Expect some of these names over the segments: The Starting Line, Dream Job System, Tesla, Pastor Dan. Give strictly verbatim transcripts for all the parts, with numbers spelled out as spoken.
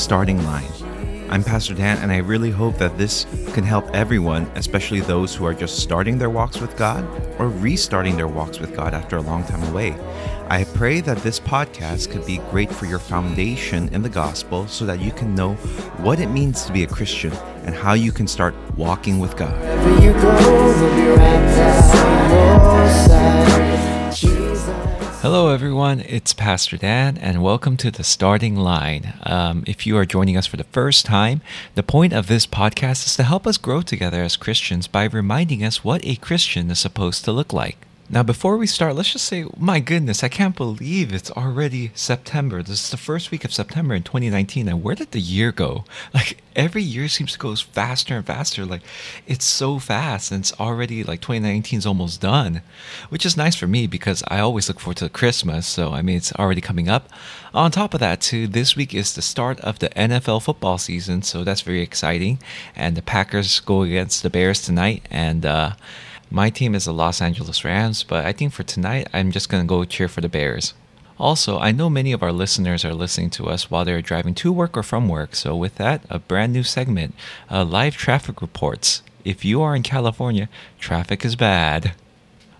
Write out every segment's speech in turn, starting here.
Starting Line. I'm Pastor Dan, and I really hope that this can help everyone, especially those who are just starting their walks with God or restarting their walks with God after a long time away. I pray that this podcast could be great for your foundation in the gospel so that you can know what it means to be a Christian and how you can start walking with God. Wherever you go, we'll be right down. Hello everyone, it's Pastor Dan and welcome to The Starting Line. Um, if you are joining us for the first time, the point of this podcast is to help us grow together as Christians by reminding us what a Christian is supposed to look like. Now before we start, let's just say, my goodness, I can't believe it's already September. This is the first week of September in twenty nineteen, and where did the year go? Like every year seems to go faster and faster. Like it's so fast, and it's already like twenty nineteen is almost done, which is nice for me because I always look forward to Christmas. So I mean, it's already coming up. On top of that too, this week is the start of the N F L football season, so that's very exciting. And the Packers go against the Bears tonight, and uh my team is the Los Angeles Rams, but I think for tonight, I'm just going to go cheer for the Bears. Also, I know many of our listeners are listening to us while they're driving to work or from work. So with that, a brand new segment, uh, Live Traffic Reports. If you are in California, traffic is bad.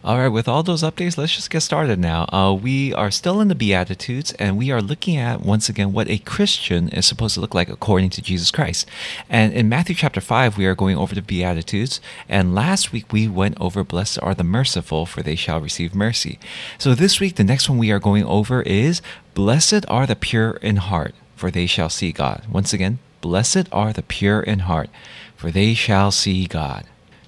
All right, with all those updates, let's just get started now. Uh, we are still in the Beatitudes, and we are looking at, once again, what a Christian is supposed to look like according to Jesus Christ. And in Matthew chapter five, we are going over the Beatitudes. And last week, we went over, blessed are the merciful, for they shall receive mercy. So this week, the next one we are going over is, blessed are the pure in heart, for they shall see God. Once again, blessed are the pure in heart, for they shall see God.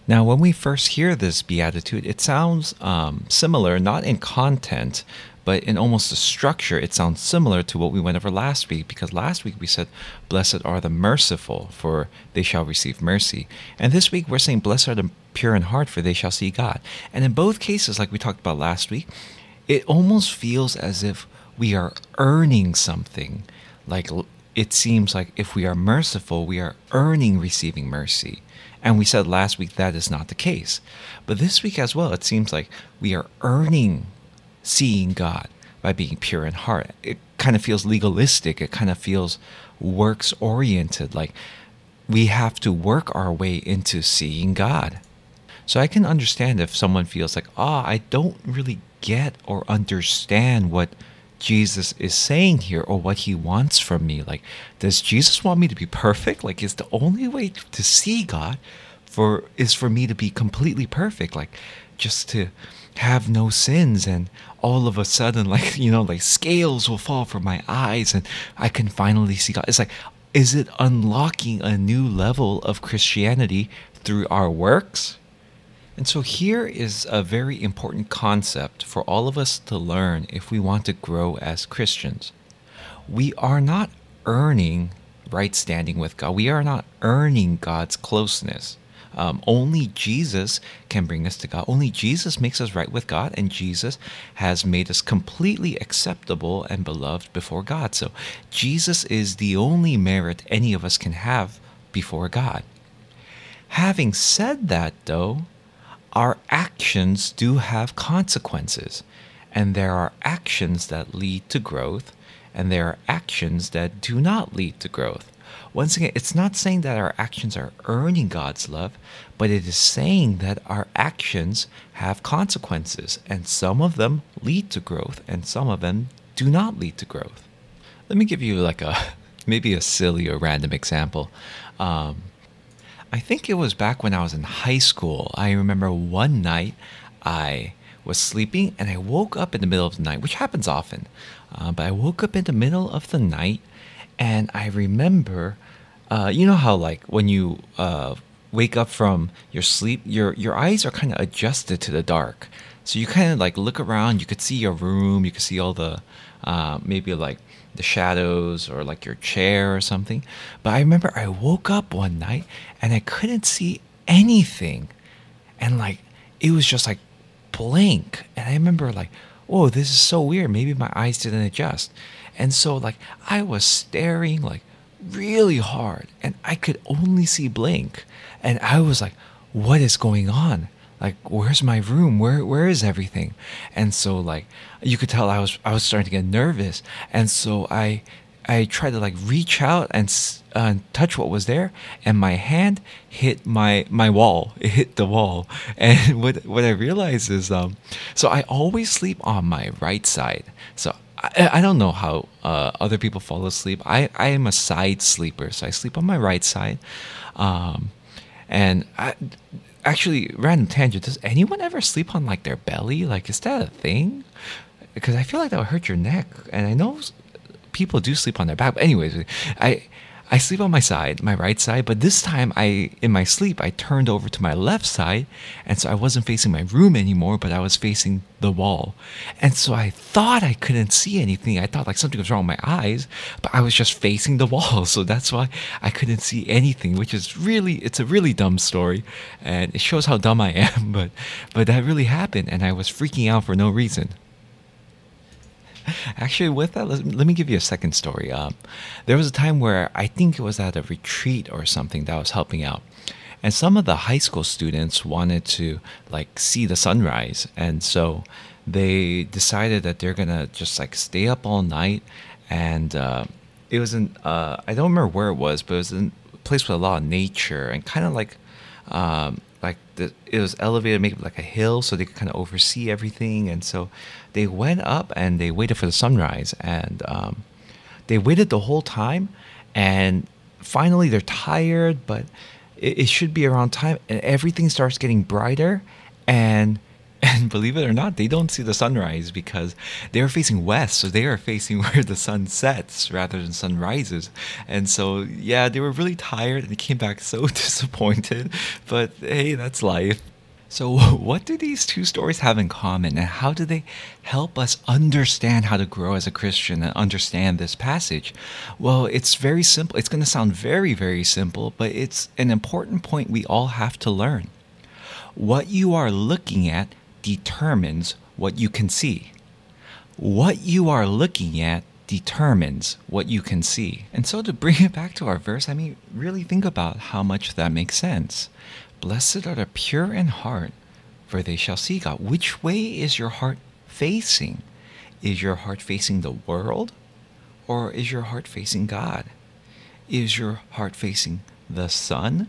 Now, when we first hear this beatitude, it sounds um, similar, not in content, but in almost the structure. It sounds similar to what we went over last week, because last week we said, blessed are the merciful, for they shall receive mercy. And this week we're saying, blessed are the pure in heart, for they shall see God. And in both cases, like we talked about last week, it almost feels as if we are earning something. Like it seems like if we are merciful, we are earning receiving mercy. And we said last week that is not the case. But this week as well, it seems like we are earning seeing God by being pure in heart. It kind of feels legalistic. It kind of feels works-oriented, like we have to work our way into seeing God. So I can understand if someone feels like, ah, oh, I don't really get or understand what Jesus is saying here or what he wants from me. Like, does Jesus want me to be perfect? Like, is the only way to see God for is for me to be completely perfect, like just to have no sins, and all of a sudden, like, you know, like scales will fall from my eyes and I can finally see God? It's like, is it unlocking a new level of Christianity through our works? And so here is a very important concept for all of us to learn if we want to grow as Christians. We are not earning right standing with God. We are not earning God's closeness. Um, only Jesus can bring us to God. Only Jesus makes us right with God, and Jesus has made us completely acceptable and beloved before God. So Jesus is the only merit any of us can have before God. Having said that, though, our actions do have consequences, and there are actions that lead to growth, and there are actions that do not lead to growth. Once again, it's not saying that our actions are earning God's love, but it is saying that our actions have consequences, and some of them lead to growth, and some of them do not lead to growth. Let me give you like a maybe a silly or random example. Um, I think it was back when I was in high school. I remember one night I was sleeping and I woke up in the middle of the night, which happens often. Uh, but I woke up in the middle of the night and I remember, uh, you know how like when you uh, wake up from your sleep, your, your eyes are kind of adjusted to the dark. So you kind of like look around, you could see your room, you could see all the, uh, maybe like the shadows or like your chair or something. But I remember I woke up one night and I couldn't see anything. And like, it was just like blank. And I remember like, whoa, this is so weird. Maybe my eyes didn't adjust. And so like, I was staring like really hard and I could only see blank. And I was like, what is going on? Like, where's my room? Where where is everything? And so like you could tell I was I was starting to get nervous. And so I I tried to like reach out and uh, touch what was there, and my hand hit my my wall. It hit the wall, and what what I realized is, um, so I always sleep on my right side. So I, I don't know how uh, other people fall asleep. I I am a side sleeper, so I sleep on my right side, um, and I. Actually, random tangent, does anyone ever sleep on like their belly? Like, is that a thing? Because I feel like that would hurt your neck. And I know people do sleep on their back. But anyways, I I sleep on my side, my right side. But this time, I in my sleep, I turned over to my left side. And so I wasn't facing my room anymore, but I was facing the wall. And so I thought I couldn't see anything. I thought like something was wrong with my eyes, but I was just facing the wall. So that's why I couldn't see anything, which is really, it's a really dumb story. And it shows how dumb I am, but, but that really happened. And I was freaking out for no reason. Actually, with that, let, let me give you a second story. Um, there was a time where I think it was at a retreat or something that I was helping out. And some of the high school students wanted to like see the sunrise. And so they decided that they're going to just like stay up all night. And uh, it was in, uh, I don't remember where it was, but it was in a place with a lot of nature and kind of like, um, like the, it was elevated, make it like a hill so they could kind of oversee everything. And so they went up and they waited for the sunrise, and um, they waited the whole time. And finally they're tired, but it should be around time, and everything starts getting brighter, and and believe it or not, they don't see the sunrise because they are facing west, so they are facing where the sun sets rather than sun rises. And so, yeah, they were really tired, and they came back so disappointed, but hey, that's life. So what do these two stories have in common, and how do they help us understand how to grow as a Christian and understand this passage? Well, it's very simple. It's going to sound very, very simple, but it's an important point we all have to learn. What you are looking at determines what you can see. What you are looking at determines what you can see. And so to bring it back to our verse, I mean, really think about how much that makes sense. Blessed are the pure in heart, for they shall see God. Which way is your heart facing? Is your heart facing the world, or is your heart facing God? Is your heart facing the sun,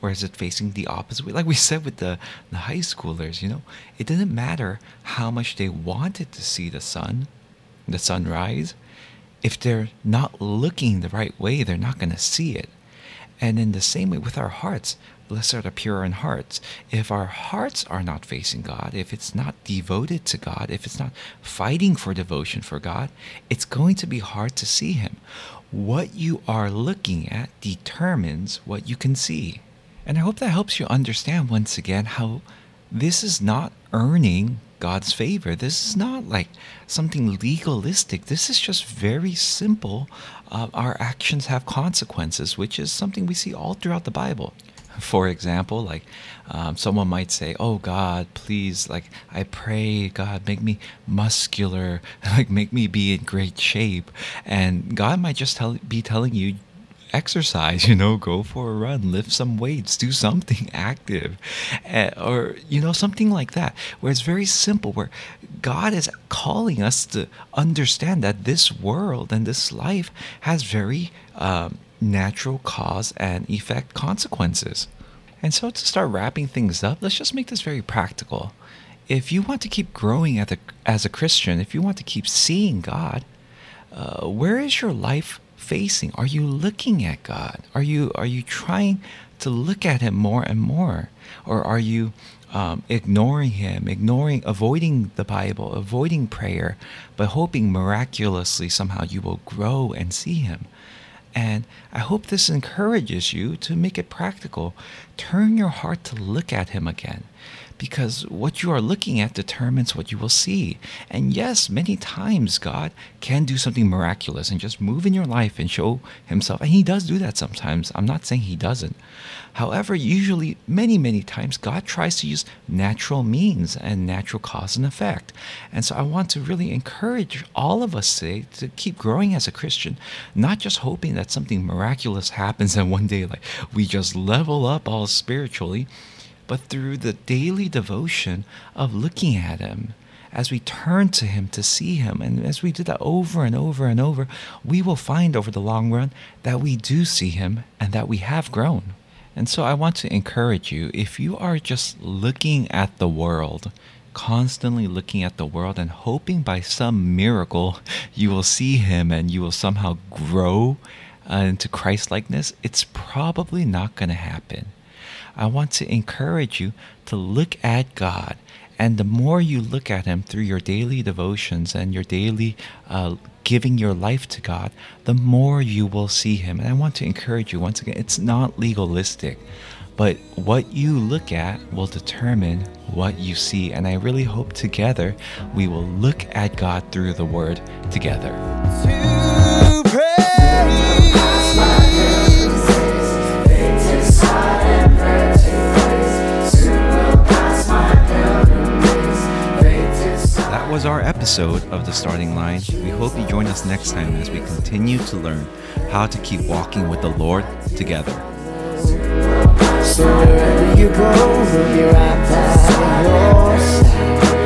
or is it facing the opposite way? Like we said with the, the high schoolers, you know, it doesn't matter how much they wanted to see the sun, the sunrise. If they're not looking the right way, they're not going to see it. And in the same way with our hearts, blessed are the pure in hearts. If our hearts are not facing God, if it's not devoted to God, if it's not fighting for devotion for God, it's going to be hard to see Him. What you are looking at determines what you can see. And I hope that helps you understand once again how this is not earning God's favor. This is not like something legalistic. This is just very simple. Uh, our actions have consequences, which is something we see all throughout the Bible. For example, like um, someone might say, oh, God, please, like I pray, God, make me muscular, like make me be in great shape. And God might just tell, be telling you, exercise, you know, go for a run, lift some weights, do something active, uh, or, you know, something like that, where it's very simple, where God is calling us to understand that this world and this life has very um, natural cause and effect consequences. And so to start wrapping things up, let's just make this very practical. If you want to keep growing as a, as a Christian, if you want to keep seeing God, uh, where is your life facing? Are you looking at God? Are you are you trying to look at Him more and more, or are you um, ignoring Him, ignoring, avoiding the Bible, avoiding prayer, but hoping miraculously somehow you will grow and see Him? And I hope this encourages you to make it practical. Turn your heart to look at Him again, because what you are looking at determines what you will see. And yes, many times God can do something miraculous and just move in your life and show Himself. And He does do that sometimes. I'm not saying He doesn't. However, usually, many, many times, God tries to use natural means and natural cause and effect. And so I want to really encourage all of us today to keep growing as a Christian, not just hoping that something miraculous happens and one day like we just level up all spiritually, but through the daily devotion of looking at Him as we turn to him to see him, and as we do that over and over and over, we will find over the long run that we do see him and that we have grown. And so I want to encourage you, if you are just looking at the world, constantly looking at the world and hoping by some miracle you will see him and you will somehow grow uh, into Christ-likeness, it's probably not going to happen. I want to encourage you to look at God, and the more you look at him through your daily devotions and your daily uh, giving your life to God, the more you will see him. And I want to encourage you once again, it's not legalistic. But what you look at will determine what you see. And I really hope together we will look at God through the Word together. To that was our episode of The Starting Line. We hope you join us next time as we continue to learn how to keep walking with the Lord together. So wherever you go, we'll be right by your side.